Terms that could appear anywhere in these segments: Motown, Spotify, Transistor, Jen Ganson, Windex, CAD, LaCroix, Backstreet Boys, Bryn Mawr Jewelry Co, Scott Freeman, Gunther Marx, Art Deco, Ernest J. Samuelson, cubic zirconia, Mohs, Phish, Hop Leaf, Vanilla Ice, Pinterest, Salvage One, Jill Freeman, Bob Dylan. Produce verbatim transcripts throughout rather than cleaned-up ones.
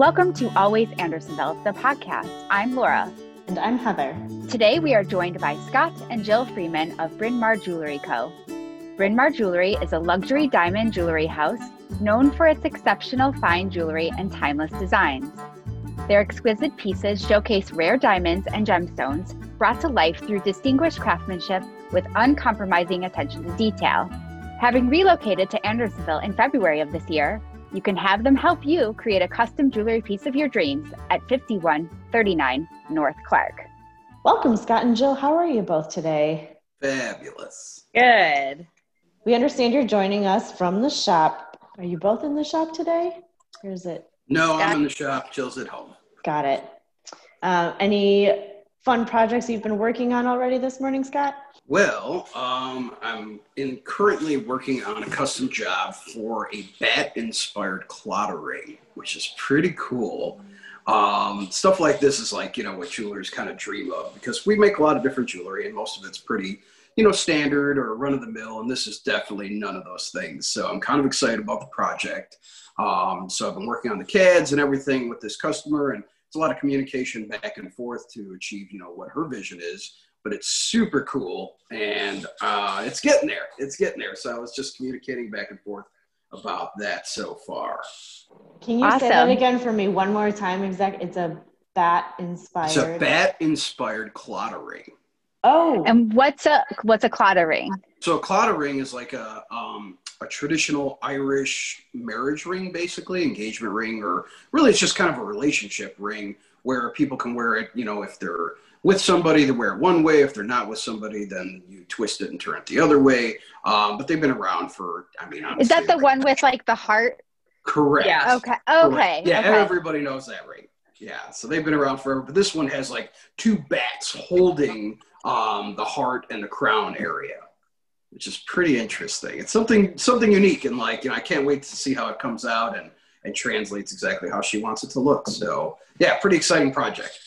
Welcome to Always Andersonville, the podcast. I'm Laura. And I'm Heather. Today we are joined by Scott and Jill Freeman of Bryn Mawr Jewelry Co. Bryn Mawr Jewelry is a luxury diamond jewelry house known for its exceptional fine jewelry and timeless designs. Their exquisite pieces showcase rare diamonds and gemstones brought to life through distinguished craftsmanship with uncompromising attention to detail. Having relocated to Andersonville in February of this year, you can have them help you create a custom jewelry piece of your dreams at fifty-one thirty-nine North Clark. Welcome, Scott and Jill. How are you both today? Fabulous. Good. We understand you're joining us from the shop. Are you both in the shop today? Or is it? No, Scott? I'm in the shop. Jill's at home. Got it. Uh, any fun projects you've been working on already this morning, Scott? Well, um, I'm in currently working on a custom job for a bat-inspired clotter ring, which is pretty cool. Um, stuff like this is like, you know, what jewelers kind of dream of, because we make a lot of different jewelry and most of it's pretty, you know, standard or run-of-the-mill, and this is definitely none of those things. So I'm kind of excited about the project. Um, so I've been working on the C A Ds and everything with this customer, and it's a lot of communication back and forth to achieve, you know, what her vision is. But it's super cool, and uh, it's getting there. It's getting there. So I was just communicating back and forth about that so far. Can you awesome. say that again for me one more time? Exact. It's a bat-inspired. It's a bat-inspired clotter ring. Oh. And what's a what's a clotter ring? So a clotter ring is like a um, a traditional Irish marriage ring, basically, engagement ring, or really it's just kind of a relationship ring where people can wear it, you know, if they're with somebody, they wear it one way. If they're not with somebody, then you twist it and turn it the other way. Um, but they've been around for, I mean, honestly, is that the one with like the heart? Correct. Yeah. Okay. Okay. Yeah. Okay. Everybody knows that ring. Yeah. So they've been around forever, but this one has like two bats holding um, the heart and the crown area, which is pretty interesting. It's something, something unique. And like, you know, I can't wait to see how it comes out and, and translates exactly how she wants it to look. So yeah, pretty exciting project.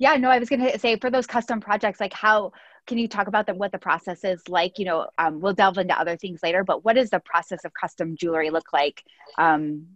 Yeah, no, I was going to say for those custom projects, like how can you talk about them, what the process is like, you know, um, we'll delve into other things later, but what does the process of custom jewelry look like um,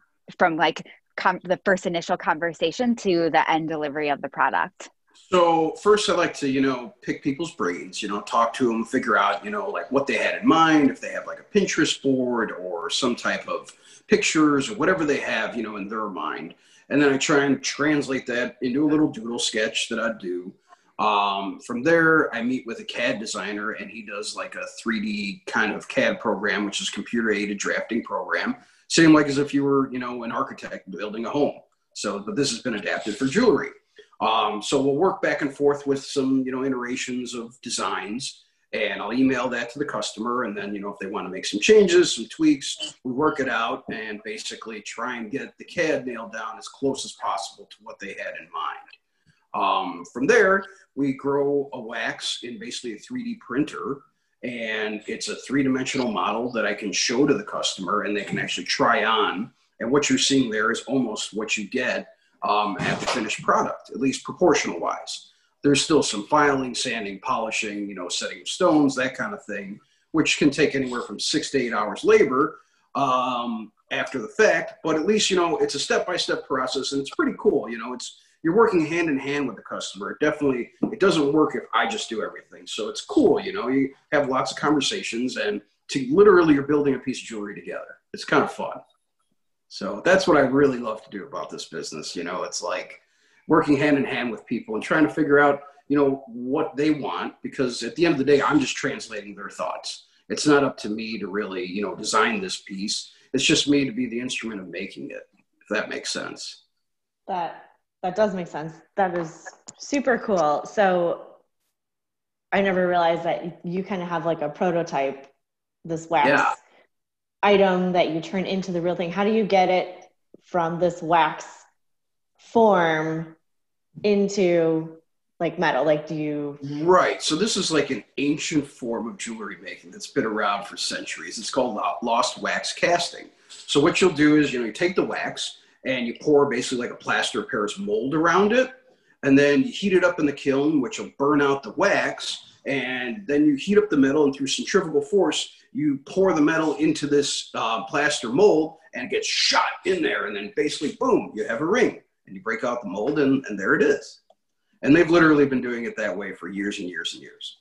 from like com- the first initial conversation to the end delivery of the product? So first I like to, you know, pick people's brains, you know, talk to them, figure out, you know, like what they had in mind, if they have like a Pinterest board or some type of pictures or whatever they have, you know, in their mind. And then I try and translate that into a little doodle sketch that I do. Um, from there, I meet with a C A D designer, and he does like a three D kind of C A D program, which is computer-aided drafting program. Same like as if you were, you know, an architect building a home. So, but this has been adapted for jewelry. Um, so we'll work back and forth with some, you know, iterations of designs, and I'll email that to the customer. And then, you know, if they want to make some changes, some tweaks, we work it out and basically try and get the C A D nailed down as close as possible to what they had in mind. Um, from there, we grow a wax in basically a three D printer, and it's a three-dimensional model that I can show to the customer and they can actually try on. And what you're seeing there is almost what you get um, at the finished product, at least proportional wise. There's still some filing, sanding, polishing, you know, setting stones, that kind of thing, which can take anywhere from six to eight hours labor um, after the fact. But at least, you know, it's a step-by-step process, and it's pretty cool. You know, it's you're working hand in hand with the customer. It definitely, it doesn't work if I just do everything. So it's cool. You know, you have lots of conversations, and to literally you're building a piece of jewelry together. It's kind of fun. So that's what I really love to do about this business. You know, it's like working hand in hand with people and trying to figure out, you know, what they want, because at the end of the day, I'm just translating their thoughts. It's not up to me to really, you know, design this piece. It's just me to be the instrument of making it, if that makes sense. That that does make sense. That is super cool. So I never realized that you kind of have like a prototype, this wax yeah. item that you turn into the real thing. How do you get it from this wax form into like metal? Like do you right so this is like an ancient form of jewelry making that's been around for centuries. It's called lost wax casting. So what you'll do is, you know, you take the wax and you pour basically like a plaster Paris mold around it, and then you heat it up in the kiln, which will burn out the wax, and then you heat up the metal, and through centrifugal force you pour the metal into this uh, plaster mold, and it gets shot in there, and then basically boom, you have a ring. and you break out the mold, and, and there it is. And they've literally been doing it that way for years and years and years.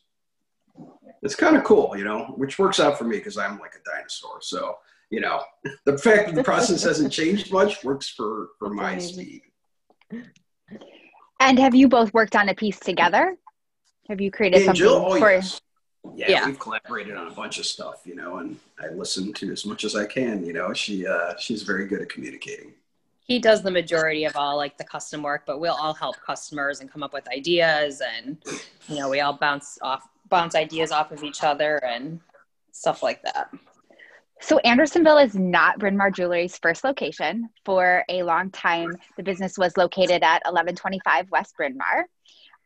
It's kind of cool, you know, which works out for me because I'm like a dinosaur. So, you know, the fact that the process hasn't changed much works for, for my speed. And have you both worked on a piece together? Have you created something? Jill, oh, for yes. Yeah, yeah, we've collaborated on a bunch of stuff, you know, and I listen to as much as I can, you know. She, uh, she's very good at communicating. He does the majority of all like the custom work, but we'll all help customers and come up with ideas, and you know, we all bounce off, bounce ideas off of each other and stuff like that. So Andersonville is not Bryn Mawr Jewelry's first location. For a long time, the business was located at eleven twenty-five West Bryn Mawr,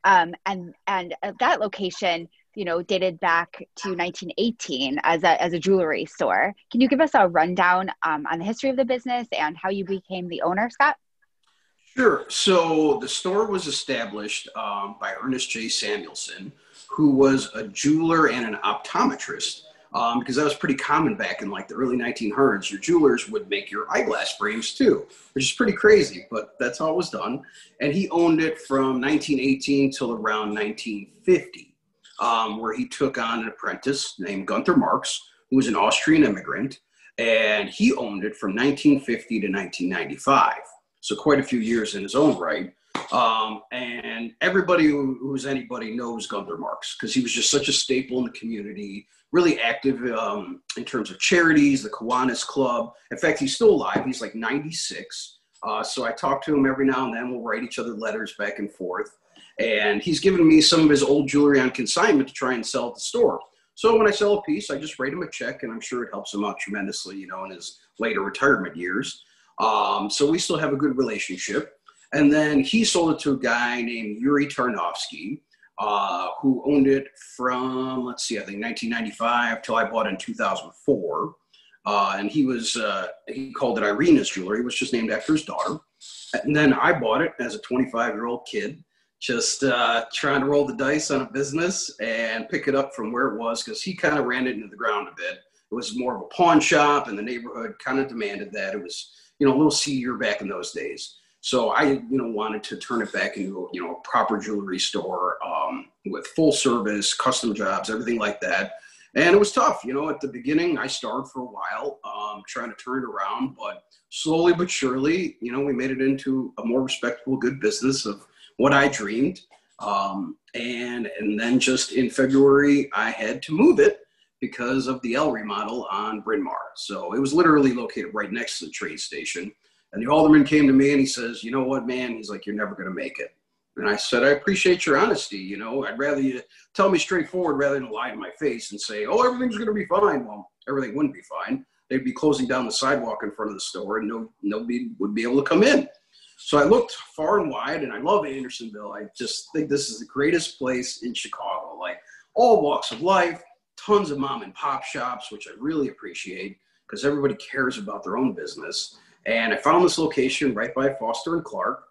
um, and and at that location, you know, dated back to nineteen eighteen as a, as a jewelry store. Can you give us a rundown um, on the history of the business and how you became the owner, Scott? Sure. So the store was established um, by Ernest J. Samuelson, who was a jeweler and an optometrist, um, because that was pretty common back in like the early nineteen hundreds. Your jewelers would make your eyeglass frames too, which is pretty crazy, but that's how it was done. And he owned it from nineteen eighteen till around nineteen fifty. Um, where he took on an apprentice named Gunther Marx, who was an Austrian immigrant, and he owned it from nineteen fifty to nineteen ninety-five. So quite a few years in his own right. Um, and everybody who, who's anybody knows Gunther Marx because he was just such a staple in the community, really active um, in terms of charities, the Kiwanis Club. In fact, he's still alive. He's like ninety-six. Uh, so I talk to him every now and then. We'll write each other letters back and forth. And he's given me some of his old jewelry on consignment to try and sell at the store. So when I sell a piece, I just write him a check, and I'm sure it helps him out tremendously, you know, in his later retirement years. Um, so we still have a good relationship. And then he sold it to a guy named Yuri Tarnofsky, uh, who owned it from, let's see, I think nineteen ninety-five till I bought it in two thousand four. Uh, and he was, uh, he called it Irina's Jewelry, which is named after his daughter. And then I bought it as a twenty-five-year-old kid. Just uh, trying to roll the dice on a business and pick it up from where it was because he kind of ran it into the ground a bit. It was more of a pawn shop, and the neighborhood kind of demanded that. It was, you know, a little seedier back in those days. So I, you know, wanted to turn it back into, you know, a proper jewelry store um, with full service, custom jobs, everything like that. And it was tough. You know, at the beginning, I starved for a while um, trying to turn it around, but slowly but surely, you know, we made it into a more respectable, good business of what I dreamed. Um, and, and then just in February, I had to move it because of the L remodel on Bryn Mawr. So it was literally located right next to the train station. And the alderman came to me and he says, you know what, man? He's like, you're never going to make it. And I said, I appreciate your honesty. You know, I'd rather you tell me straightforward rather than lie in my face and say, oh, everything's going to be fine. Well, everything wouldn't be fine. They'd be closing down the sidewalk in front of the store and no, nobody would be able to come in. So I looked far and wide, and I love Andersonville. I just think this is the greatest place in Chicago. Like, all walks of life, tons of mom and pop shops, which I really appreciate because everybody cares about their own business. And I found this location right by Foster and Clark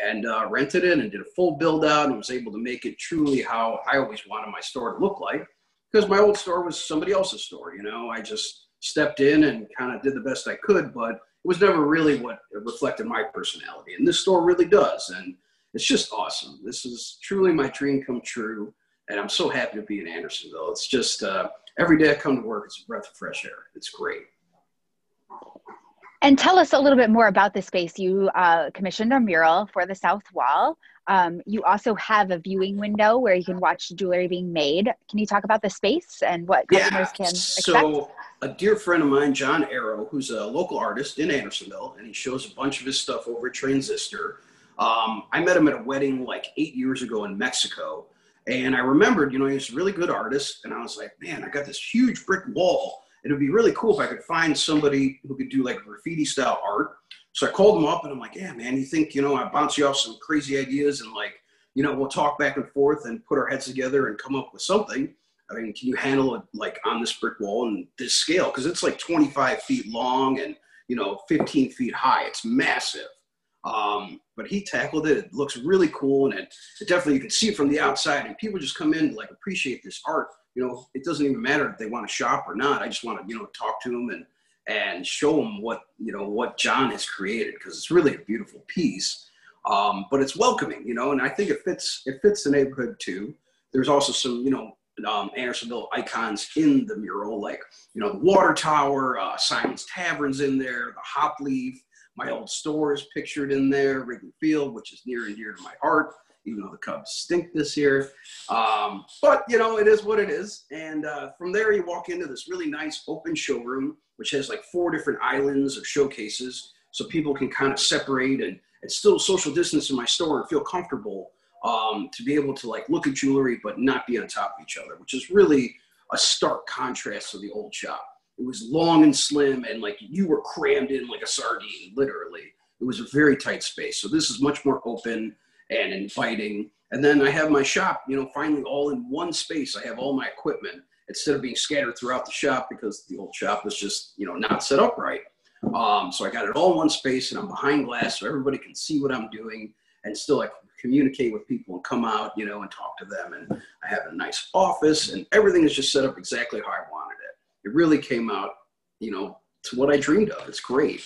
and uh, rented it and did a full build out and was able to make it truly how I always wanted my store to look like because my old store was somebody else's store. You know, I just stepped in and kind of did the best I could, but it was never really what reflected my personality. And this store really does. And it's just awesome. This is truly my dream come true. And I'm so happy to be in Andersonville. It's just uh, every day I come to work, it's a breath of fresh air. It's great. And tell us a little bit more about this space. You uh, commissioned a mural for the South Wall. Um, you also have a viewing window where you can watch jewelry being made. Can you talk about the space and what customers yeah, can so expect? A dear friend of mine, John Arrow, who's a local artist in Andersonville, and he shows a bunch of his stuff over at Transistor. Um, I met him at a wedding like eight years ago in Mexico. And I remembered, you know, he was a really good artist. And I was like, man, I got this huge brick wall. It would be really cool if I could find somebody who could do like graffiti style art. So I called him up and I'm like, yeah, man, you think, you know, I bounce you off some crazy ideas and like, you know, we'll talk back and forth and put our heads together and come up with something. I mean, can you handle it like on this brick wall and this scale? Because it's like twenty-five feet long and, you know, fifteen feet high. It's massive. Um, but he tackled it. It looks really cool. And it, it definitely, you can see it from the outside. And people just come in to like appreciate this art. You know, it doesn't even matter if they want to shop or not. I just want to, you know, talk to them and, and show them what, you know, what John has created because it's really a beautiful piece. Um, but it's welcoming, you know, and I think it fits, it fits the neighborhood too. There's also some, you know, um, Andersonville icons in the mural, like, you know, the Water Tower, uh, Simon's Tavern's in there, the Hop Leaf, my old store is pictured in there, Wrigley Field, which is near and dear to my heart, even though the Cubs stink this year. Um, but, you know, it is what it is. And uh, from there, you walk into this really nice open showroom, which has like four different islands of showcases, so people can kind of separate and, and still social distance in my store and feel comfortable um, to be able to like look at jewelry, but not be on top of each other, which is really a stark contrast to the old shop. It was long and slim, and like you were crammed in like a sardine, literally. It was a very tight space. So this is much more open and inviting. And then I have my shop, you know, finally all in one space. I have all my equipment instead of being scattered throughout the shop, because the old shop was just, you know, not set up right. Um, so I got it all in one space, and I'm behind glass so everybody can see what I'm doing, and still I can communicate with people and come out, you know, and talk to them. And I have a nice office, and everything is just set up exactly how I wanted it. It really came out, you know, to what I dreamed of. It's great.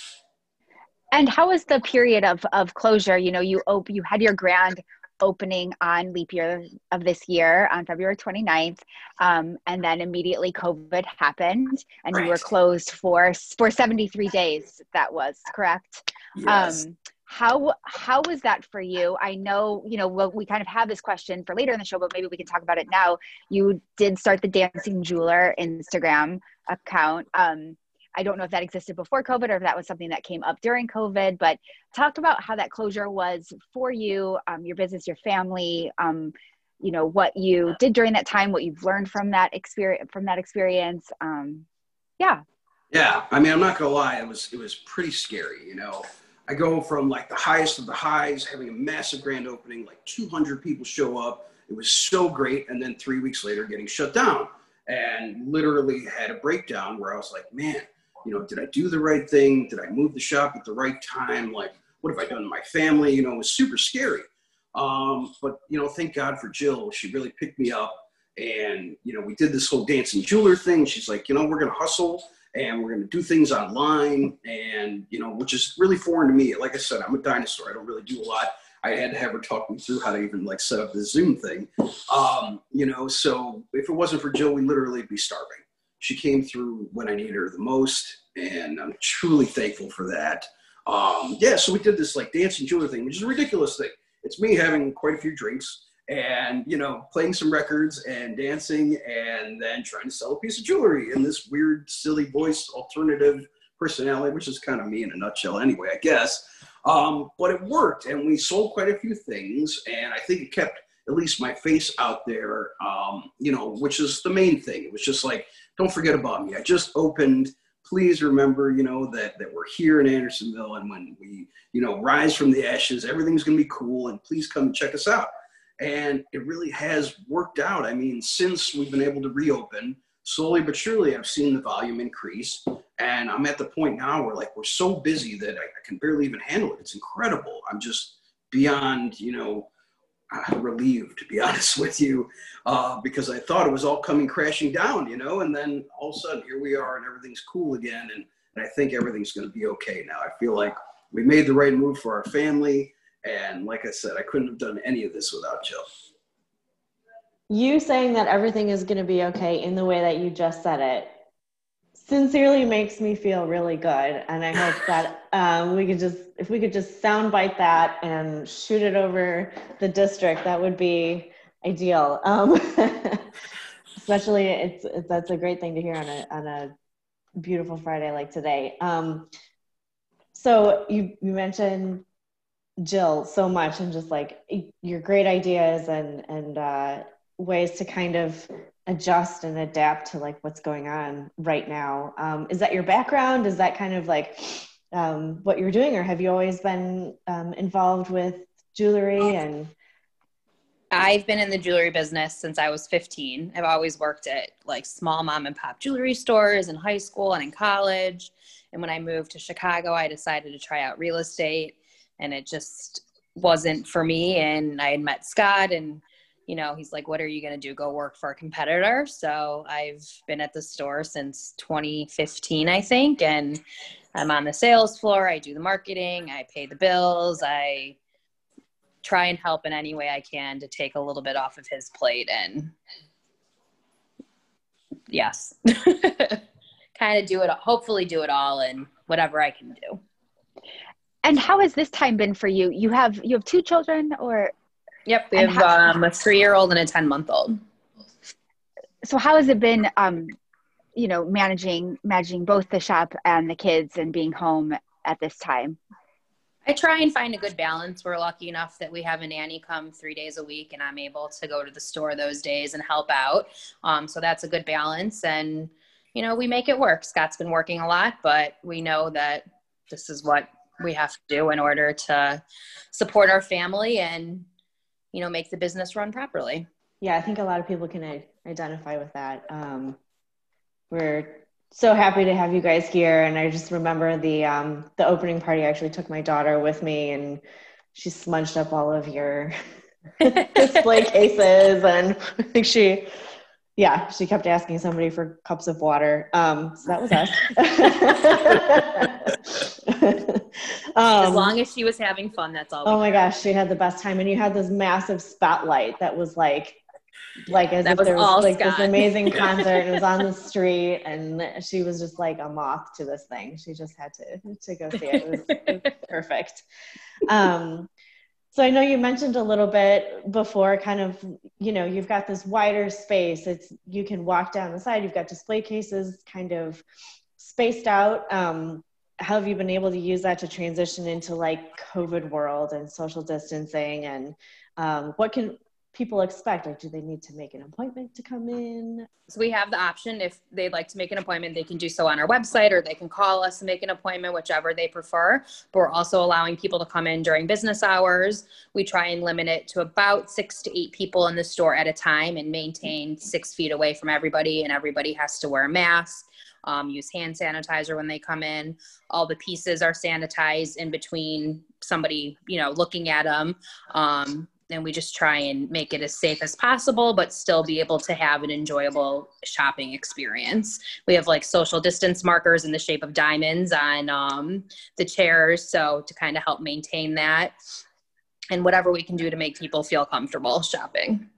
And how was the period of, of closure? You know, you op you had your grand opening on leap year of this year on February twenty-ninth. Um, and then immediately COVID happened, and right. you were closed for, for seventy-three days. That was correct. Yes. Um, How, how was that for you? I know, you know, well, we kind of have this question for later in the show, but maybe we can talk about it now. You did start the Dancing Jeweler Instagram account. Um, I don't know if that existed before COVID or if that was something that came up during COVID, but talk about how that closure was for you, um, your business, your family, um, you know, what you did during that time, what you've learned from that experience, from that experience. Um, yeah. Yeah. I mean, I'm not gonna lie. It was, it was pretty scary, you know. I go from like the highest of the highs, having a massive grand opening, like two hundred people show up. It was so great. And then three weeks later getting shut down, and literally had a breakdown where I was like, man, you know, did I do the right thing? Did I move the shop at the right time? Like, what have I done to my family? You know, it was super scary. Um, but, you know, thank God for Jill. She really picked me up, and, you know, we did this whole dancing jeweler thing. She's like, you know, we're going to hustle, and we're going to do things online, and, you know, which is really foreign to me. Like I said, I'm a dinosaur. I don't really do a lot. I had to have her talk me through how to even like set up the Zoom thing. Um, you know, so if it wasn't for Jill, we literally would be starving. She came through when I needed her the most, and I'm truly thankful for that. Um, yeah, so we did this like dancing jeweler thing, which is a ridiculous thing. It's me having quite a few drinks and, you know, playing some records and dancing, and then trying to sell a piece of jewelry in this weird, silly voice, alternative personality, which is kind of me in a nutshell anyway, I guess. Um, but it worked, and we sold quite a few things, and I think it kept at least my face out there, um, you know, which is the main thing. It was just like, don't forget about me. I just opened. Please remember, you know, that, that we're here in Andersonville, and when we, you know, rise from the ashes, everything's going to be cool, and please come check us out. And it really has worked out. I mean, since we've been able to reopen, slowly but surely, I've seen the volume increase. And I'm at the point now where, like, we're so busy that I, I can barely even handle it. It's incredible. I'm just beyond, you know, uh, relieved, to be honest with you, uh, because I thought it was all coming crashing down, you know, and then all of a sudden here we are, and everything's cool again. And, and I think everything's going to be okay now. I feel like we made the right move for our family. And like I said, I couldn't have done any of this without Jill. You saying that everything is going to be okay in the way that you just said it sincerely makes me feel really good. And I hope that um, we could just, if we could just soundbite that and shoot it over the district, that would be ideal. Um, especially it's, it's, that's a great thing to hear on a, on a beautiful Friday like today. Um, so you, you mentioned Jill so much, and just like your great ideas and and uh, ways to kind of adjust and adapt to like what's going on right now. Um, is that your background? Is that kind of like um, what you're doing, or have you always been um, involved with jewelry? And I've been in the jewelry business since I was fifteen. I've always worked at like small mom and pop jewelry stores in high school and in college. And when I moved to Chicago, I decided to try out real estate. And it just wasn't for me. And I had met Scott, and, you know, he's like, what are you going to do? Go work for a competitor. So I've been at the store since twenty fifteen, I think. And I'm on the sales floor. I do the marketing. I pay the bills. I try and help in any way I can to take a little bit off of his plate. And yes, kind of do it, hopefully do it all and whatever I can do. And how has this time been for you? You have, you have two children or? Yep. We have how- um, a three-year-old and a ten month old. So how has it been, um, you know, managing, managing both the shop and the kids and being home at this time? I try and find a good balance. We're lucky enough that we have a nanny come three days a week and I'm able to go to the store those days and help out. Um, so that's a good balance and, you know, we make it work. Scott's been working a lot, but we know that this is what we have to do in order to support our family and, you know, make the business run properly. Yeah. I think a lot of people can identify with that. Um, we're so happy to have you guys here. And I just remember the, um, the opening party, I actually took my daughter with me and she smudged up all of your display cases. And I think she, yeah, she kept asking somebody for cups of water. Um, so that was us. um, as long as she was having fun, that's all. Oh my gosh. She had the best time. And you had this massive spotlight that was like, like as that if there was, was like Scott. This amazing concert it was on the street and she was just like a moth to this thing. She just had to to go see it. It was, it was perfect. Um, so I know you mentioned a little bit before kind of, you know, you've got this wider space. It's, you can walk down the side, you've got display cases kind of spaced out. Um, how have you been able to use that to transition into like COVID world and social distancing and um, what can people expect? Like, do they need to make an appointment to come in? So we have the option. If they'd like to make an appointment, they can do so on our website or they can call us and make an appointment, whichever they prefer. But we're also allowing people to come in during business hours. We try and limit it to about six to eight people in the store at a time and maintain six feet away from everybody. And everybody has to wear a mask, um, use hand sanitizer when they come in. All the pieces are sanitized in between somebody, you know, looking at them. Um, And we just try and make it as safe as possible, but still be able to have an enjoyable shopping experience. We have like social distance markers in the shape of diamonds on um, the chairs. So to kind of help maintain that and whatever we can do to make people feel comfortable shopping.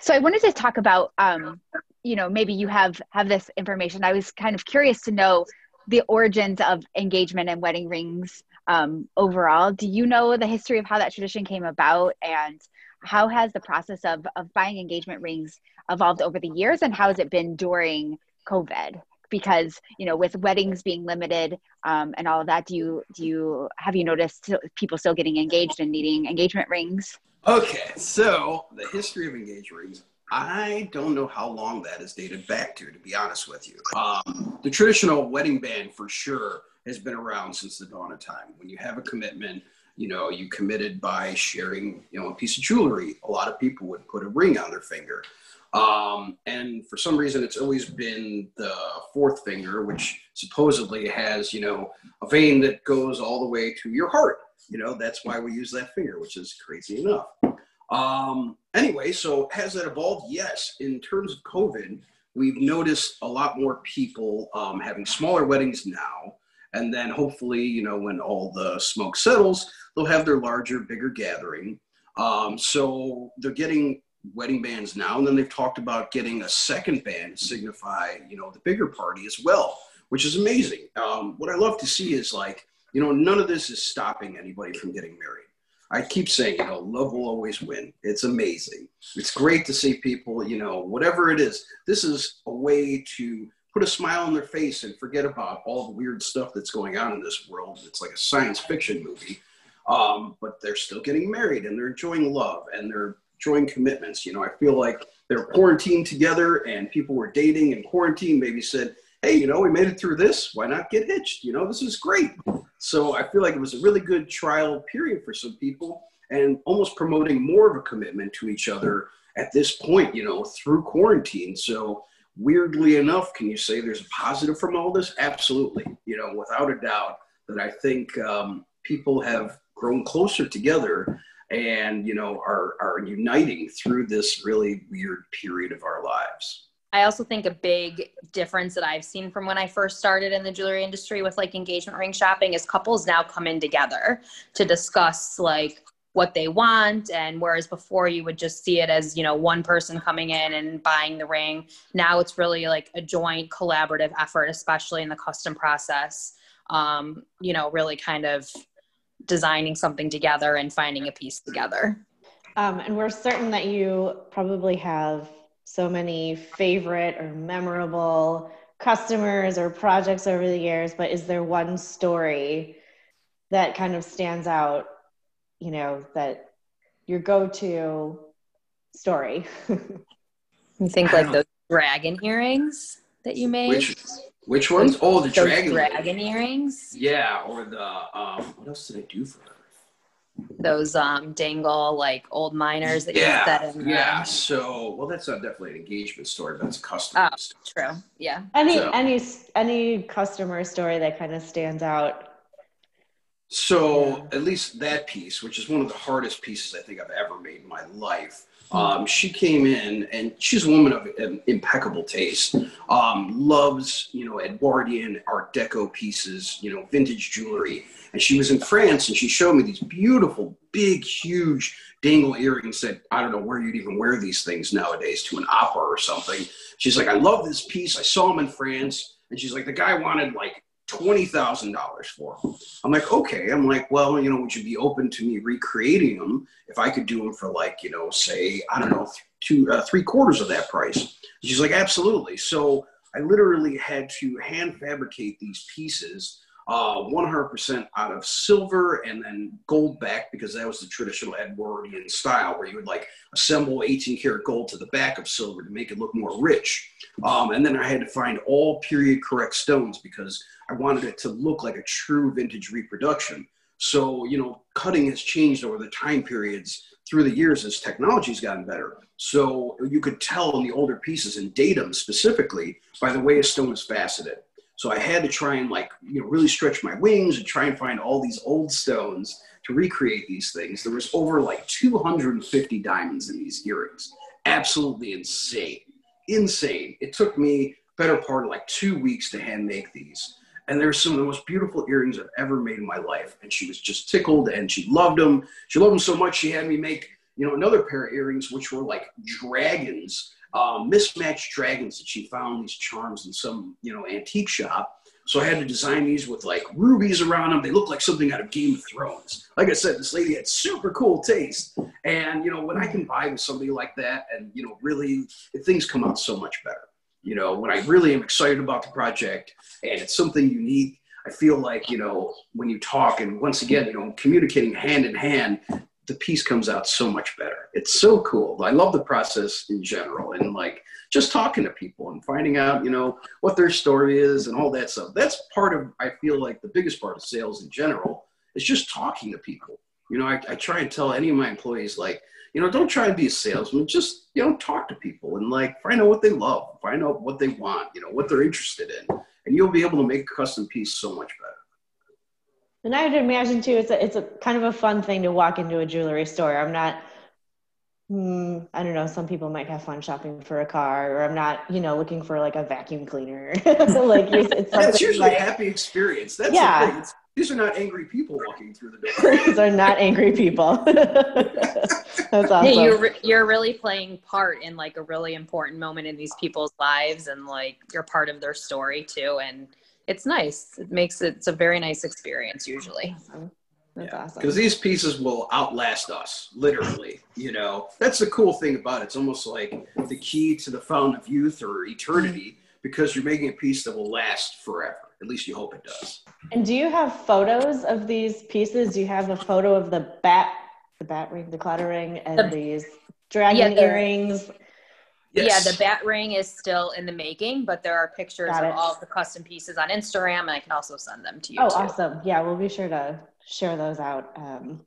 So I wanted to talk about, um, you know, maybe you have, have this information. I was kind of curious to know the origins of engagement and wedding rings. Um, overall, do you know the history of how that tradition came about and how has the process of, of buying engagement rings evolved over the years and how has it been during COVID? Because, you know, with weddings being limited um, and all of that, do you, do you, have you noticed people still getting engaged and needing engagement rings? Okay. So the history of engagement rings, I don't know how long that is dated back to, to be honest with you. Um, the traditional wedding band for sure has been around since the dawn of time. When you have a commitment, you know, you committed by sharing, you know, a piece of jewelry. A lot of people would put a ring on their finger. Um, and for some reason, it's always been the fourth finger, which supposedly has, you know, a vein that goes all the way to your heart. You know, that's why we use that finger, which is crazy enough. Um, anyway, so has that evolved? Yes. In terms of COVID, we've noticed a lot more people um, having smaller weddings now. And then hopefully, you know, when all the smoke settles, they'll have their larger, bigger gathering. Um, so they're getting wedding bands now. And then they've talked about getting a second band to signify, you know, the bigger party as well, which is amazing. Um, what I love to see is like, you know, none of this is stopping anybody from getting married. I keep saying, you know, love will always win. It's amazing. It's great to see people, you know, whatever it is, this is a way to put a smile on their face and forget about all the weird stuff that's going on in this world. It's like a science fiction movie, um, but they're still getting married and they're enjoying love and they're enjoying commitments. You know, I feel like they're quarantined together and people were dating in quarantine maybe said, hey, you know, we made it through this. Why not get hitched? You know, this is great. So I feel like it was a really good trial period for some people and almost promoting more of a commitment to each other at this point, you know, through quarantine. So weirdly enough, can you say there's a positive from all this? Absolutely. You know, without a doubt that I think um, people have grown closer together and, you know, are, are uniting through this really weird period of our lives. I also think a big difference that I've seen from when I first started in the jewelry industry with like engagement ring shopping is couples now come in together to discuss like what they want. And whereas before you would just see it as, you know, one person coming in and buying the ring, now it's really like a joint collaborative effort, especially in the custom process, um, you know, really kind of designing something together and finding a piece together. Um, and we're certain that you probably have so many favorite or memorable customers or projects over the years, but is there one story that kind of stands out, you know, that your go-to story? You think like those dragon earrings that you made? Which, which ones? Oh, the those dragon, dragon earrings. Yeah, or the, um, what else did I do for her? Those um, dangle, like, old miners that yeah, you set in. Yeah, so, well, that's not definitely an engagement story, but it's a customer oh, story. True, yeah. Any, so, any, any customer story that kind of stands out? So, yeah. At least that piece, which is one of the hardest pieces I think I've ever made in my life. Um, she came in, and she's a woman of um, impeccable taste, um, loves, you know, Edwardian Art Deco pieces, you know, vintage jewelry. And she was in France, and she showed me these beautiful, big, huge dangle earrings that I don't know where you'd even wear these things nowadays, to an opera or something. She's like, I love this piece. I saw him in France. And she's like, the guy wanted like twenty thousand dollars for them. I'm like, okay. I'm like, well, you know, would you be open to me recreating them if I could do them for like, you know, say, I don't know, two, uh, three quarters of that price? And she's like, absolutely. So I literally had to hand fabricate these pieces uh, one hundred percent out of silver and then gold back, because that was the traditional Edwardian style where you would like assemble eighteen karat gold to the back of silver to make it look more rich. Um, and then I had to find all period correct stones because I wanted it to look like a true vintage reproduction. So, you know, cutting has changed over the time periods through the years as technology's gotten better. So you could tell in the older pieces and date them specifically by the way a stone is faceted. So I had to try and like, you know, really stretch my wings and try and find all these old stones to recreate these things. There was over like two hundred fifty diamonds in these earrings. Absolutely insane, insane. It took me better part of like two weeks to hand make these. And they're some of the most beautiful earrings I've ever made in my life. And she was just tickled and she loved them. She loved them so much, she had me make, you know, another pair of earrings, which were like dragons, um, mismatched dragons that she found these charms in some, you know, antique shop. So I had to design these with like rubies around them. They looked like something out of Game of Thrones. Like I said, this lady had super cool taste. And, you know, when I can vibe with somebody like that and, you know, really things come out so much better. You know, when I really am excited about the project and it's something unique, I feel like, you know, when you talk and once again, you know, communicating hand in hand, the piece comes out so much better. It's so cool. I love the process in general and like just talking to people and finding out, you know, what their story is and all that stuff. That's part of, I feel like the biggest part of sales in general is just talking to people. You know, I, I try and tell any of my employees, like, you know, don't try and be a salesman, just, you know, talk to people and like find out what they love, find out what they want, you know, what they're interested in, and you'll be able to make a custom piece so much better. And I would imagine too, it's a, it's a kind of a fun thing to walk into a jewelry store. I'm not, hmm, I don't know, some people might have fun shopping for a car, or I'm not, you know, looking for like a vacuum cleaner. Like it's, it's yeah, it's usually like a happy experience. That's yeah. the thing. It's, these are not angry people walking through the door. These are not angry people. That's awesome. Yeah, you're, re you're really playing part in like a really important moment in these people's lives, and like you're part of their story too. And it's nice. It makes it, it's a very nice experience usually. Awesome. That's yeah. awesome. Because these pieces will outlast us, literally. You know, that's the cool thing about it. It's almost like the key to the fountain of youth or eternity, because you're making a piece that will last forever. At least you hope it does. And do you have photos of these pieces? Do you have a photo of the bat, the bat ring, the clatter ring, and the, these dragon yeah, earrings? Yes. Yeah, the bat ring is still in the making, but there are pictures of all of the custom pieces on Instagram, and I can also send them to you. Oh, too. Awesome. Yeah, we'll be sure to share those out um,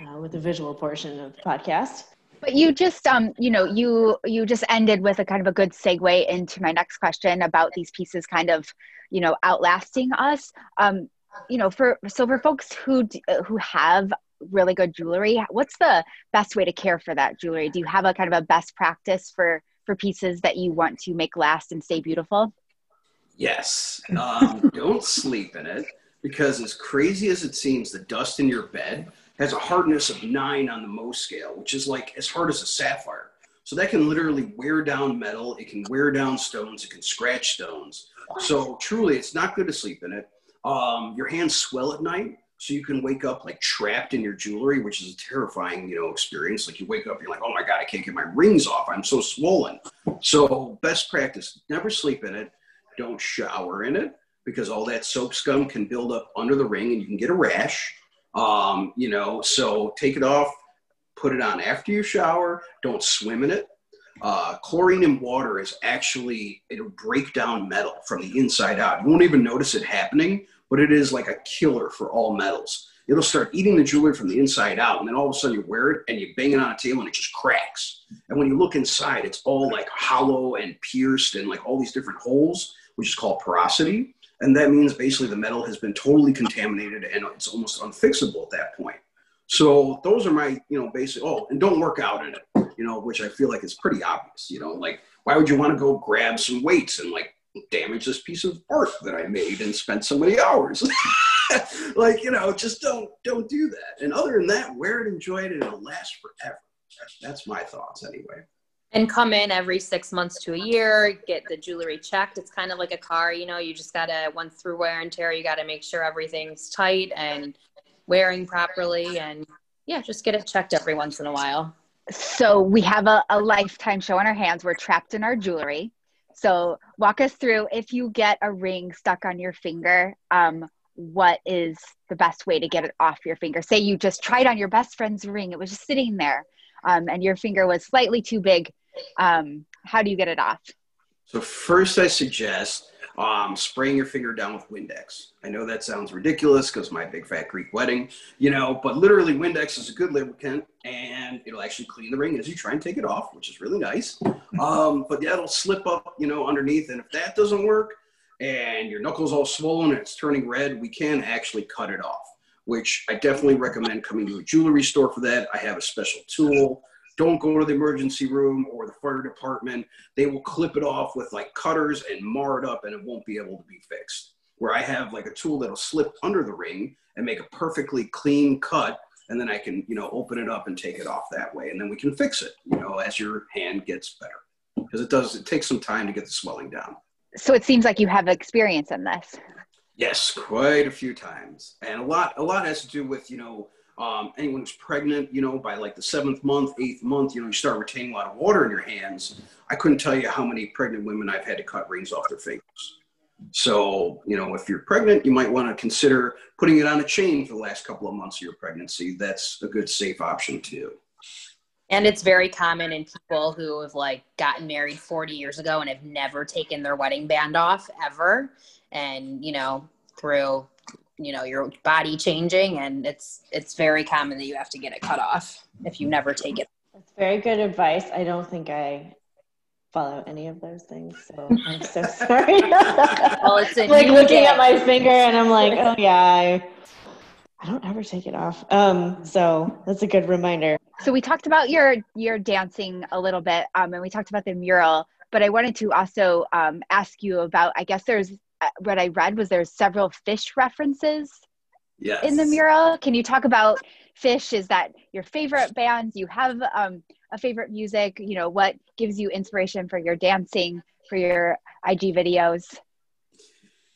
uh, with the visual portion of the podcast. But you just, um, you know, you you just ended with a kind of a good segue into my next question about these pieces kind of, you know, outlasting us. Um, you know, for so for folks who who have really good jewelry, what's the best way to care for that jewelry? Do you have a kind of a best practice for for pieces that you want to make last and stay beautiful? Yes. Um, don't sleep in it, because as crazy as it seems, the dust in your bed has a hardness of nine on the Mohs scale, which is like as hard as a sapphire. So that can literally wear down metal. It can wear down stones. It can scratch stones. So truly, it's not good to sleep in it. Um, your hands swell at night. So you can wake up like trapped in your jewelry, which is a terrifying, you know, experience. Like you wake up, you're like, oh my God, I can't get my rings off. I'm so swollen. So best practice, never sleep in it. Don't shower in it because all that soap scum can build up under the ring and you can get a rash. Um, you know, so take it off, put it on after you shower. Don't swim in it. Uh, chlorine in water is actually, it'll break down metal from the inside out. You won't even notice it happening, but it is like a killer for all metals. It'll start eating the jewelry from the inside out, and then all of a sudden you wear it and you bang it on a table and it just cracks. And when you look inside, it's all like hollow and pierced and like all these different holes, which is called porosity. And that means basically the metal has been totally contaminated and it's almost unfixable at that point. So those are my, you know, basic, oh, and don't work out in it, you know, which I feel like is pretty obvious, you know, like why would you want to go grab some weights and like damage this piece of art that I made and spent so many hours? Like, you know, just don't, don't do that. And other than that, wear it, enjoy it, and it'll last forever. That's my thoughts anyway. And come in every six months to a year, get the jewelry checked. It's kind of like a car, you know, you just got to, once through wear and tear, you got to make sure everything's tight and wearing properly. And yeah, just get it checked every once in a while. So we have a, a lifetime show on our hands. We're trapped in our jewelry. So walk us through, if you get a ring stuck on your finger, um, what is the best way to get it off your finger? Say you just tried on your best friend's ring. It was just sitting there um, and your finger was slightly too big. Um, how do you get it off? So first I suggest um, spraying your finger down with Windex. I know that sounds ridiculous because my big fat Greek wedding, you know, but literally Windex is a good lubricant and it'll actually clean the ring as you try and take it off, which is really nice. Um, but that'll slip up, you know, underneath. And if that doesn't work and your knuckle's all swollen and it's turning red, we can actually cut it off, which I definitely recommend coming to a jewelry store for that. I have a special tool. Don't go to the emergency room or the fire department. They will clip it off with like cutters and mar it up and it won't be able to be fixed. Where I have like a tool that'll slip under the ring and make a perfectly clean cut. And then I can, you know, open it up and take it off that way. And then we can fix it, you know, as your hand gets better. Because it does, it takes some time to get the swelling down. So it seems like you have experience in this. Yes, quite a few times. And a lot, a lot has to do with, you know, Um, anyone who's pregnant, you know, by like the seventh month, eighth month, you know, you start retaining a lot of water in your hands. I couldn't tell you how many pregnant women I've had to cut rings off their fingers. So, you know, if you're pregnant, you might want to consider putting it on a chain for the last couple of months of your pregnancy. That's a good safe option too. And it's very common in people who have like gotten married forty years ago and have never taken their wedding band off ever. And, you know, through you know, your body changing, and it's, it's very common that you have to get it cut off if you never take it. That's very good advice. I don't think I follow any of those things, so I'm so sorry. Well, it's like looking at my finger and I'm like, oh yeah, I, I don't ever take it off. Um, so that's a good reminder. So we talked about your, your dancing a little bit, um, and we talked about the mural, but I wanted to also um, ask you about, I guess there's, what I read was there's several Phish references yes. in the mural. Can you talk about Phish? Is that your favorite band? Do you have um, a favorite music? You know, what gives you inspiration for your dancing, for your I G videos?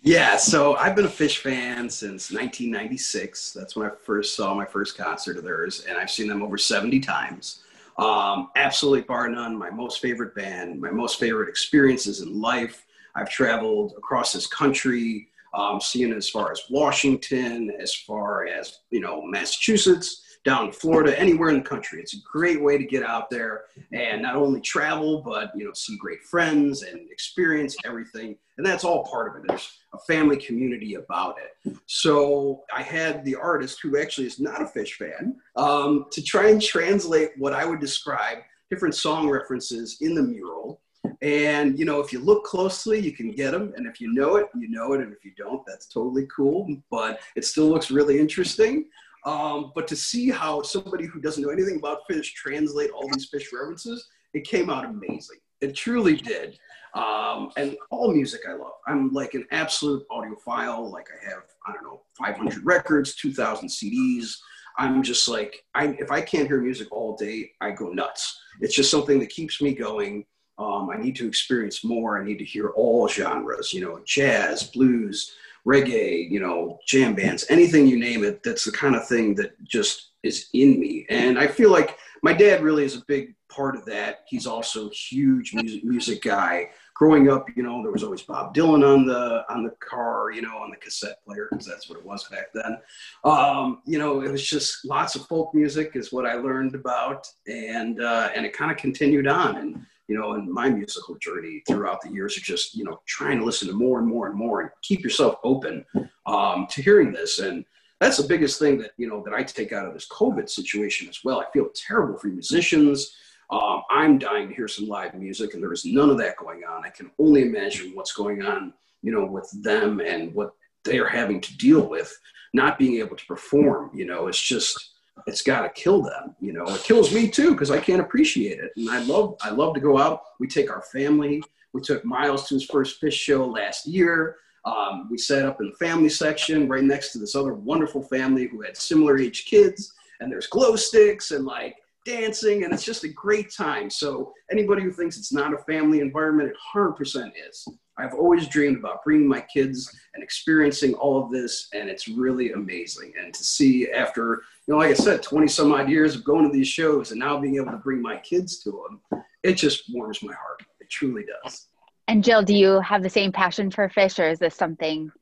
Yeah, so I've been a Phish fan since nineteen ninety-six. That's when I first saw my first concert of theirs, and I've seen them over seventy times. Um, absolutely bar none, my most favorite band, my most favorite experiences in life. I've traveled across this country, um, seeing as far as Washington, as far as, you know, Massachusetts, down to Florida, anywhere in the country. It's a great way to get out there and not only travel, but, you know, see great friends and experience everything. And that's all part of it. There's a family community about it. So I had the artist, who actually is not a Phish fan, um, to try and translate what I would describe different song references in the mural. And, you know, if you look closely, you can get them. And if you know it, you know it. And if you don't, that's totally cool. But it still looks really interesting. Um, but to see how somebody who doesn't know anything about Phish translate all these Phish references, it came out amazing. It truly did. Um, and all music I love. I'm like an absolute audiophile. Like I have, I don't know, five hundred records, two thousand C Ds. I'm just like, I, if I can't hear music all day, I go nuts. It's just something that keeps me going. Um, I need to experience more. I need to hear all genres, you know, jazz, blues, reggae, you know, jam bands, anything you name it. That's the kind of thing that just is in me. And I feel like my dad really is a big part of that. He's also a huge music, music guy. Growing up, you know, there was always Bob Dylan on the on the car, you know, on the cassette player, because that's what it was back then. Um, you know, it was just lots of folk music is what I learned about, and uh, and it kind of continued on, and you know, and my musical journey throughout the years of just you know trying to listen to more and more and more, and keep yourself open um, to hearing this. And that's the biggest thing that you know that I take out of this COVID situation as well. I feel terrible for musicians. Um, I'm dying to hear some live music, and there is none of that going on. I can only imagine what's going on, you know, with them and what they are having to deal with, not being able to perform. You know, it's just, it's got to kill them. You know, it kills me too, because I can't appreciate it. And I love, I love to go out. We take our family. We took Miles to his first Phish show last year. Um, we sat up in the family section right next to this other wonderful family who had similar age kids, and there's glow sticks and like, dancing, and it's just a great time. So anybody who thinks it's not a family environment, it one hundred percent is. I've always dreamed about bringing my kids and experiencing all of this, and it's really amazing. And to see after, you know, like I said, twenty some odd years of going to these shows and now being able to bring my kids to them, it just warms my heart. It truly does. And Jill, do you have the same passion for Phish, or is this something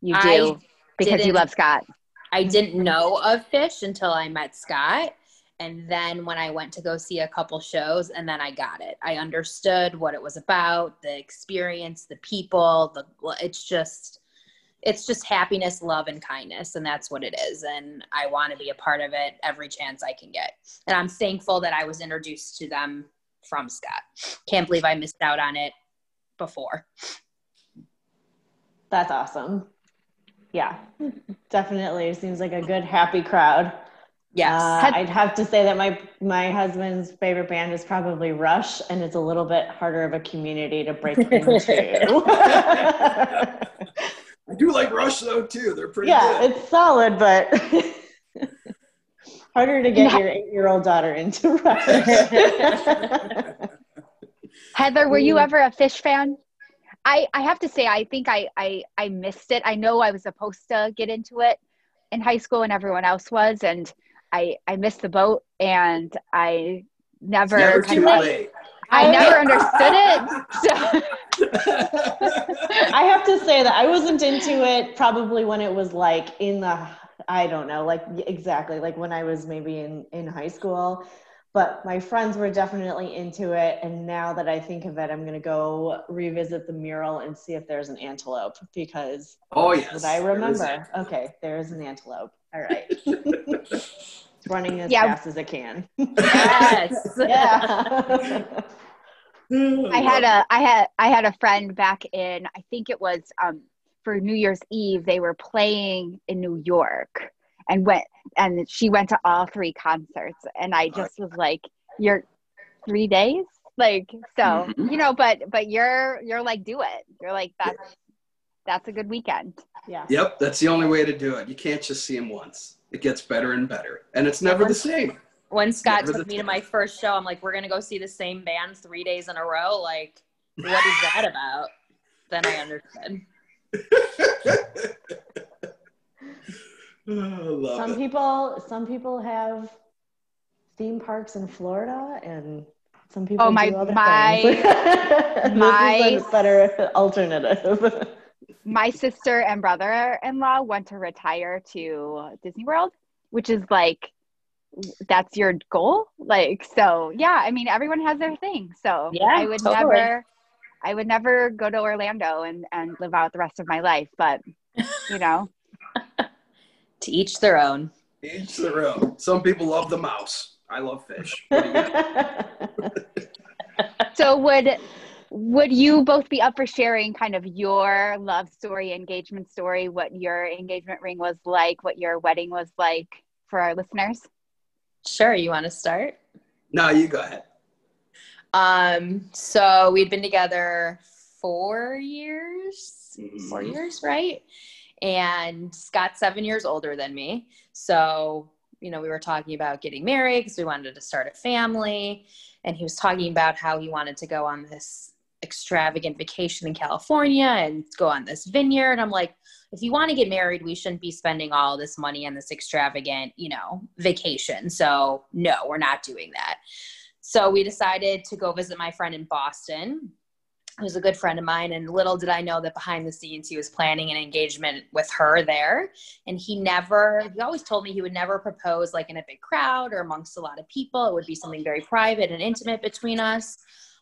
you do I because you love Scott? I didn't know of Phish until I met Scott. And then when I went to go see a couple shows, and then I got it. I understood what it was about, the experience, the people, the, it's just, it's just happiness, love, and kindness. And that's what it is. And I want to be a part of it every chance I can get. And I'm thankful that I was introduced to them from Scott. Can't believe I missed out on it before. That's awesome. Yeah, definitely. It seems like a good, happy crowd. Yes. Uh, I'd have to say that my, my husband's favorite band is probably Rush, and it's a little bit harder of a community to break into. I do like Rush though too. They're pretty yeah, good. Yeah, it's solid, but harder to get yeah. your eight-year-old daughter into Rush. Heather, were you ever a Phish fan? I, I have to say, I think I, I, I missed it. I know I was supposed to get into it in high school and everyone else was, and I, I missed the boat, and I never, never too late. I never understood it. So. I have to say that I wasn't into it probably when it was like in the, I don't know, like exactly like when I was maybe in, in high school, but my friends were definitely into it. And now that I think of it, I'm going to go revisit the mural and see if there's an antelope, because oh, yes. that's what I remember. There okay. There's an antelope. All right. It's running as yeah. fast as it can. Yes. Yeah. I had a, I had, I had a friend back in, I think it was um, for New Year's Eve, they were playing in New York, and went, and she went to all three concerts, and I just was like, you're three days? Like, so, mm-hmm. you know, but, but you're, you're like, do it. You're like, that's, yeah. that's a good weekend. Yeah. Yep. That's the only way to do it. You can't just see them once. It gets better and better. And it's never when, the same. When Scott took me same. to my first show, I'm like, we're going to go see the same band three days in a row. Like, what is that about? Then I understood. Oh, some it. people, some people have theme parks in Florida, and some people oh, my, do other my, things. my, this is a better alternative. My sister and brother-in-law went to retire to Disney World, which is like, that's your goal. Like, so yeah, I mean, everyone has their thing. So yeah, I would totally. never, I would never go to Orlando and, and live out the rest of my life, but you know. To each their own. Each their own. Some people love the mouse. I love Phish. So would would you both be up for sharing kind of your love story, engagement story, what your engagement ring was like, what your wedding was like for our listeners? Sure. You want to start? No, you go ahead. Um. So we'd been together four years. Four years, right? And Scott's seven years older than me. So you know, we were talking about getting married because we wanted to start a family. And he was talking about how he wanted to go on this extravagant vacation in California and go on this vineyard. I'm like, if you want to get married, we shouldn't be spending all this money on this extravagant, you know, vacation. So no, we're not doing that. So we decided to go visit my friend in Boston, who's a good friend of mine. And little did I know that behind the scenes, he was planning an engagement with her there. And he never, he always told me he would never propose like in a big crowd or amongst a lot of people. It would be something very private and intimate between us.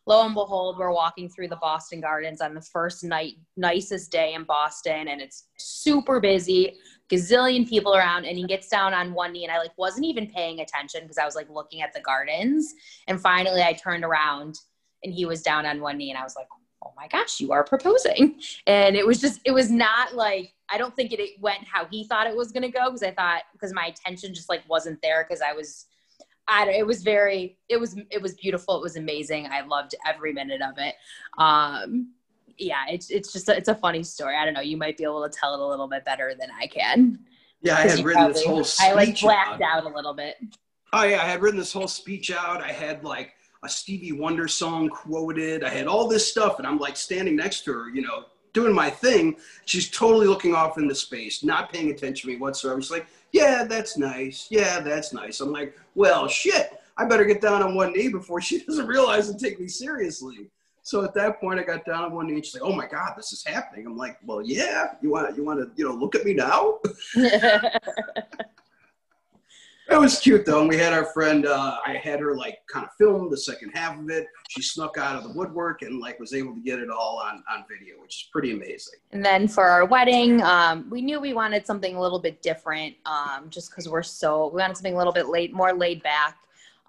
Lo and behold, we're walking through the Boston Gardens on the first night, nicest day in Boston, and it's super busy, gazillion people around, and he gets down on one knee, and I like wasn't even paying attention because I was like looking at the gardens, and finally I turned around, and he was down on one knee, and I was like, oh my gosh, you are proposing. And it was just, it was not like, I don't think it, it went how he thought it was going to go, because I thought, because my attention just like wasn't there, because I was I, it was very, it was, it was beautiful. It was amazing. I loved every minute of it. Um, yeah, it's, it's just, a, it's a funny story. I don't know. You might be able to tell it a little bit better than I can. Yeah. I had written this whole speech. I like blacked out a little bit. Oh yeah. I had written this whole speech out. I had like a Stevie Wonder song quoted. I had all this stuff, and I'm like standing next to her, you know, doing my thing. She's totally looking off into space, not paying attention to me whatsoever. She's like, yeah, that's nice. Yeah, that's nice. I'm like, well, shit, I better get down on one knee before she doesn't realize and take me seriously. So at that point, I got down on one knee. And she's like, oh my God, this is happening. I'm like, well, yeah, you want to, you want to, you know, look at me now? It was cute though. And we had our friend, uh, I had her like kind of film the second half of it. She snuck out of the woodwork and like was able to get it all on, on video, which is pretty amazing. And then for our wedding, um, we knew we wanted something a little bit different, um, just cause we're so, we wanted something a little bit late, more laid back.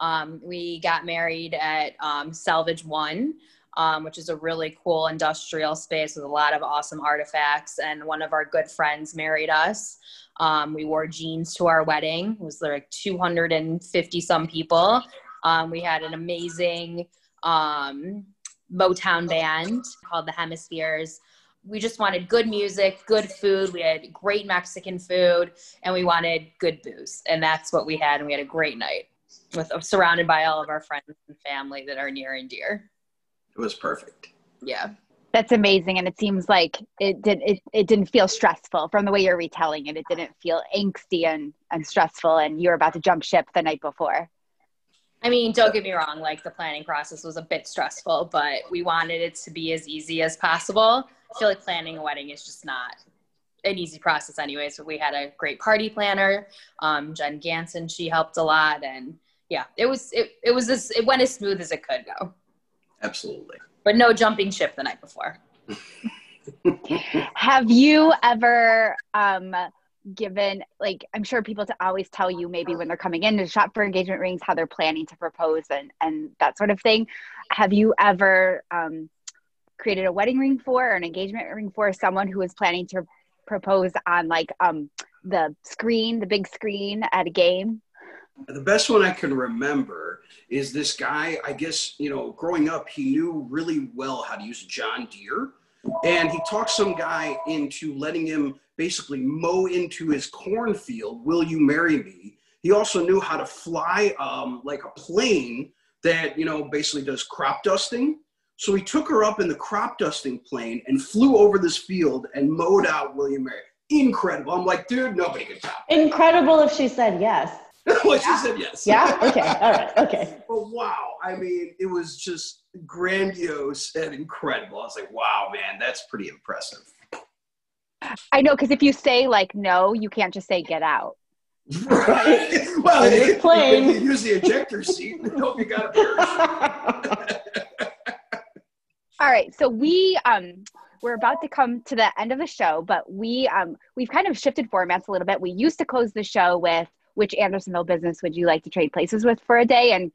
Um, we got married at um, Salvage One, um, which is a really cool industrial space with a lot of awesome artifacts. And one of our good friends married us. Um, we wore jeans to our wedding. It was like two hundred fifty some people. Um, we had an amazing um, Motown band called The Hemispheres. We just wanted good music, good food. We had great Mexican food, and we wanted good booze. And that's what we had. And we had a great night with uh, surrounded by all of our friends and family that are near and dear. It was perfect. Yeah. That's amazing, and it seems like it did. It, it didn't feel stressful from the way you're retelling it. It didn't feel angsty and, and stressful, and you were about to jump ship the night before. I mean, don't get me wrong. Like, the planning process was a bit stressful, but we wanted it to be as easy as possible. I feel like planning a wedding is just not an easy process anyways. But we had a great party planner, um, Jen Ganson. She helped a lot, and yeah, it was it it was as, it went as smooth as it could go. Absolutely. But no jumping ship the night before. Have you ever um, given, like, I'm sure people to always tell you maybe when they're coming in to shop for engagement rings, how they're planning to propose and, and that sort of thing. Have you ever um, created a wedding ring for or an engagement ring for someone who is planning to propose on like um, the screen, the big screen at a game? The best one I can remember is this guy, I guess, you know, growing up, he knew really well how to use John Deere. And he talked some guy into letting him basically mow into his cornfield, "Will you marry me?" He also knew how to fly um, like a plane that, you know, basically does crop dusting. So he took her up in the crop dusting plane and flew over this field and mowed out "Will you marry me?" Incredible. I'm like, dude, nobody could top that. Incredible if she said yes. Well, she said yes. Yeah? Okay. All right. Okay. But wow. I mean, it was just grandiose and incredible. I was like, wow, man, that's pretty impressive. I know, because if you say, like, no, you can't just say get out. Right. Well, it's plain. You use the ejector seat. I hope you got a parachute. All right. So we... um. We're about to come to the end of the show, but we, um, we've kind of shifted formats a little bit. We used to close the show with, which Andersonville business would you like to trade places with for a day? And,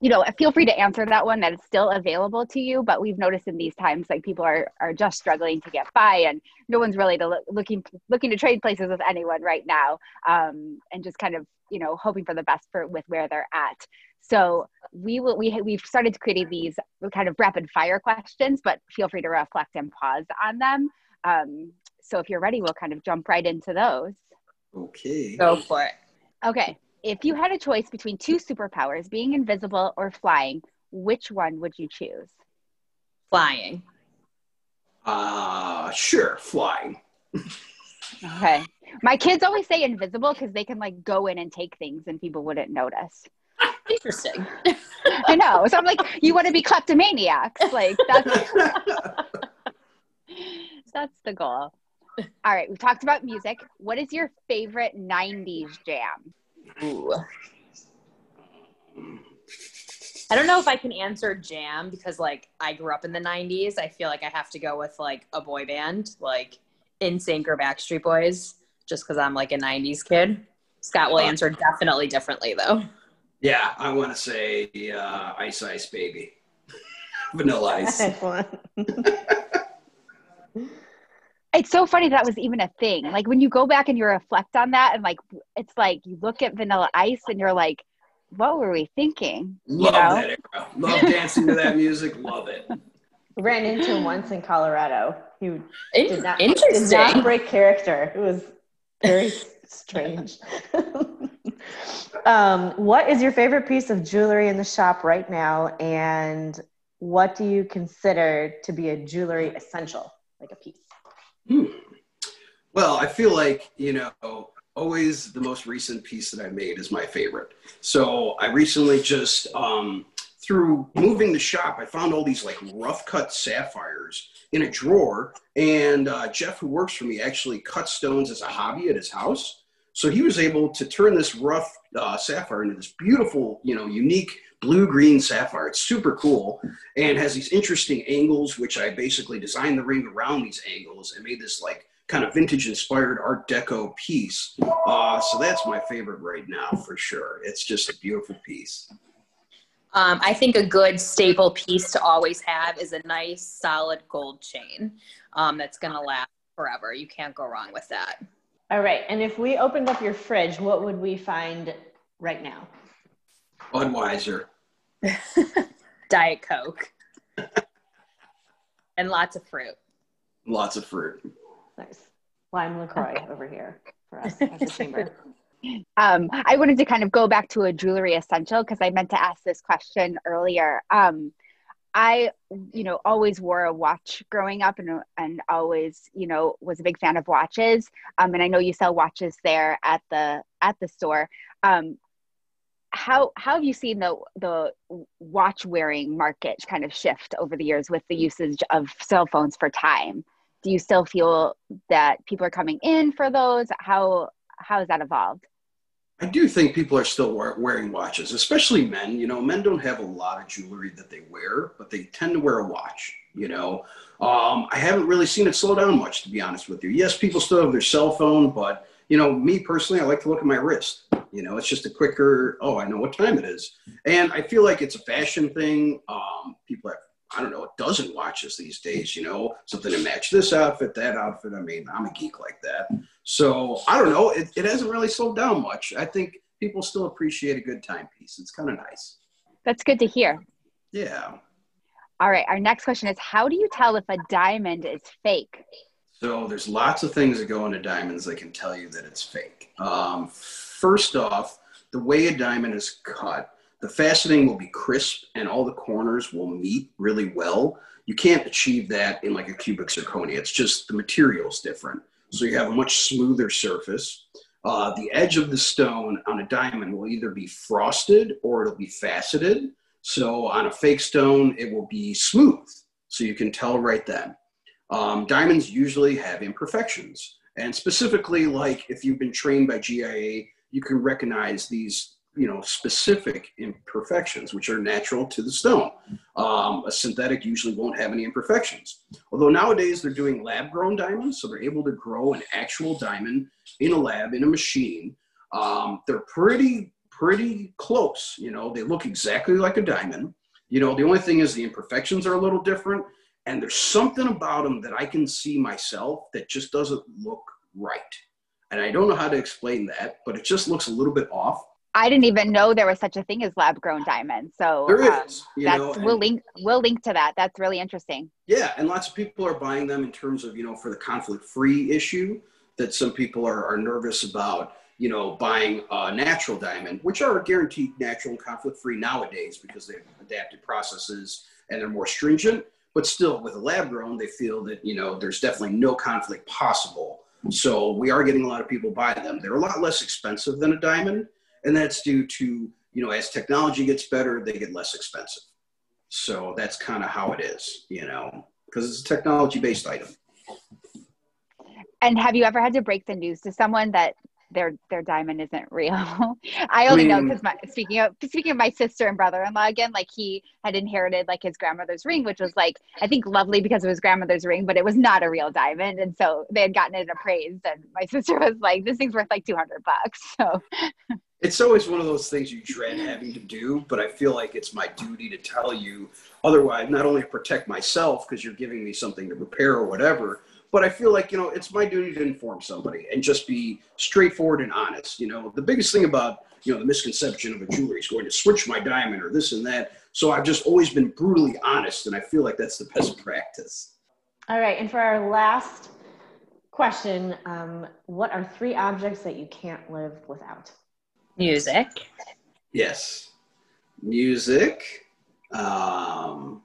you know, feel free to answer that one. That is still available to you. But we've noticed in these times, like, people are, are just struggling to get by, and no one's really to look, looking, looking to trade places with anyone right now, um, and just kind of, you know, hoping for the best for with where they're at. So we will, we, we've started creating these kind of rapid fire questions, but feel free to reflect and pause on them. Um, so if you're ready, we'll kind of jump right into those. Okay. Go for it. Okay, if you had a choice between two superpowers, being invisible or flying, which one would you choose? Flying. Uh, sure, flying. Okay. My kids always say invisible because they can like go in and take things and people wouldn't notice. Interesting. I know. So I'm like, you want to be kleptomaniacs. Like that's that's the goal. All right, we've talked about music. What is your favorite nineties jam? Ooh. I don't know if I can answer jam because like I grew up in the nineties. I feel like I have to go with like a boy band, like N Sync or Backstreet Boys, just because I'm like a nineties kid. Scott will answer definitely differently though. Yeah, I want to say uh, Ice Ice Baby. Vanilla Ice. It's so funny that was even a thing. Like when you go back and you reflect on that and like, it's like you look at Vanilla Ice and you're like, what were we thinking? Love you know? That era. Love dancing to that music. Love it. Ran into him once in Colorado. He did not, Interesting. did not break character. It was very strange. Um, what is your favorite piece of jewelry in the shop right now? And what do you consider to be a jewelry essential, like a piece? Hmm. Well, I feel like, you know, always the most recent piece that I made is my favorite. So I recently just, um, through moving the shop, I found all these like rough cut sapphires in a drawer. And uh, Jeff, who works for me, actually cuts stones as a hobby at his house. So he was able to turn this rough uh, sapphire into this beautiful, you know, unique blue-green sapphire. It's super cool and has these interesting angles, which I basically designed the ring around these angles and made this like kind of vintage-inspired Art Deco piece. Uh, so that's my favorite right now for sure. It's just a beautiful piece. Um, I think a good staple piece to always have is a nice, solid gold chain um, that's going to last forever. You can't go wrong with that. All right, and if we opened up your fridge, what would we find right now? Budweiser. Diet Coke. And lots of fruit. Lots of fruit. Nice. Lime LaCroix over here for us at the chamber. Um, I wanted to kind of go back to a jewelry essential because I meant to ask this question earlier. Um, I, you know, always wore a watch growing up and, and always, you know, was a big fan of watches. Um, and I know you sell watches there at the, at the store. Um, how, how have you seen the, the watch wearing market kind of shift over the years with the usage of cell phones for time? Do you still feel that people are coming in for those? How, how has that evolved? I do think people are still wearing watches, especially men. You know, men don't have a lot of jewelry that they wear, but they tend to wear a watch, you know. Um, I haven't really seen it slow down much, to be honest with you. Yes, people still have their cell phone, but, you know, me personally, I like to look at my wrist. You know, it's just a quicker, oh, I know what time it is. And I feel like it's a fashion thing. Um, people have, I don't know, a dozen watches these days, you know, something to match this outfit, that outfit. I mean, I'm a geek like that. So I don't know. It, it hasn't really slowed down much. I think people still appreciate a good timepiece. It's kind of nice. That's good to hear. Yeah. All right. Our next question is, how do you tell if a diamond is fake? So there's lots of things that go into diamonds that can tell you that it's fake. Um, first off, the way a diamond is cut, the faceting will be crisp and all the corners will meet really well. You can't achieve that in like a cubic zirconia. It's just the material's different. So you have a much smoother surface. Uh, the edge of the stone on a diamond will either be frosted or it'll be faceted. So on a fake stone, it will be smooth. So you can tell right then. Um, diamonds usually have imperfections. And specifically, like if you've been trained by G I A, you can recognize these, you know, specific imperfections, which are natural to the stone. Um, a synthetic usually won't have any imperfections. Although nowadays they're doing lab grown diamonds. So they're able to grow an actual diamond in a lab, in a machine. Um, they're pretty, pretty close. You know, they look exactly like a diamond. You know, the only thing is the imperfections are a little different and there's something about them that I can see myself that just doesn't look right. And I don't know how to explain that, but it just looks a little bit off. I didn't even know there was such a thing as lab-grown diamonds. So there is, um, you that's, know, and, we'll, link, we'll link to that. That's really interesting. Yeah, and lots of people are buying them in terms of, you know, for the conflict-free issue that some people are, are nervous about. you know, buying a natural diamond, which are guaranteed natural and conflict-free nowadays because they've adapted processes and they're more stringent, but still with a lab-grown, they feel that, you know, there's definitely no conflict possible. So we are getting a lot of people buy them. They're a lot less expensive than a diamond, and that's due to, you know, as technology gets better, they get less expensive. So that's kind of how it is, you know, because it's a technology-based item. And have you ever had to break the news to someone that their their diamond isn't real? I only I mean, know because speaking of speaking of my sister and brother-in-law again, like he had inherited like his grandmother's ring, which was like I think lovely because it was grandmother's ring, but it was not a real diamond, and so they had gotten it appraised, and my sister was like, "This thing's worth like two hundred bucks." So it's always one of those things you dread having to do, but I feel like it's my duty to tell you. Otherwise, not only protect myself because you're giving me something to repair or whatever. But I feel like, you know, it's my duty to inform somebody and just be straightforward and honest. You know, the biggest thing about, you know, the misconception of a jewelry is going to switch my diamond or this and that. So I've just always been brutally honest, and I feel like that's the best practice. All right. And for our last question, um, what are three objects that you can't live without? Music. Yes. Music. Um,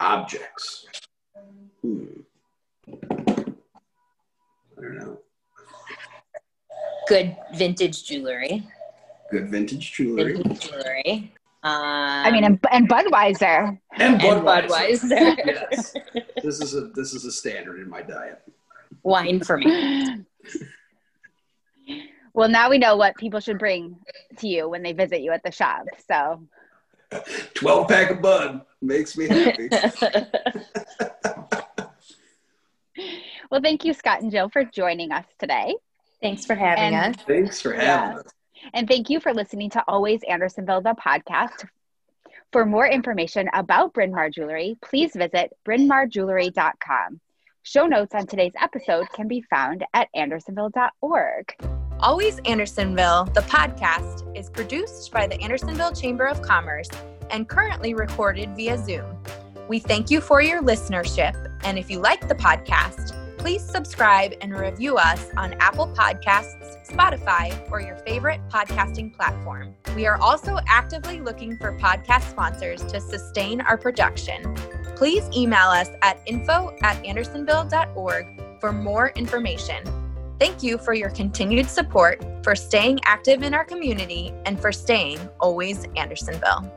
objects. Hmm. I don't know. Good vintage jewelry. Good vintage jewelry. Vintage jewelry. Um, I mean, and, and Budweiser. And Budweiser. And Budweiser. Yes. This is a this is a standard in my diet. Wine for me. Well, now we know what people should bring to you when they visit you at the shop. So. Twelve pack of Bud makes me happy. Well, thank you, Scott and Jill, for joining us today. Thanks for having and, us. Thanks for having yeah. us. And thank you for listening to Always Andersonville, the podcast. For more information about Bryn Mawr Jewelry, please visit bryn mawr jewelry dot com. Show notes on today's episode can be found at andersonville dot org. Always Andersonville, the podcast, is produced by the Andersonville Chamber of Commerce and currently recorded via Zoom. We thank you for your listenership, and if you like the podcast, please subscribe and review us on Apple Podcasts, Spotify, or your favorite podcasting platform. We are also actively looking for podcast sponsors to sustain our production. Please email us at info at andersonville dot org for more information. Thank you for your continued support, for staying active in our community, and for staying always Andersonville.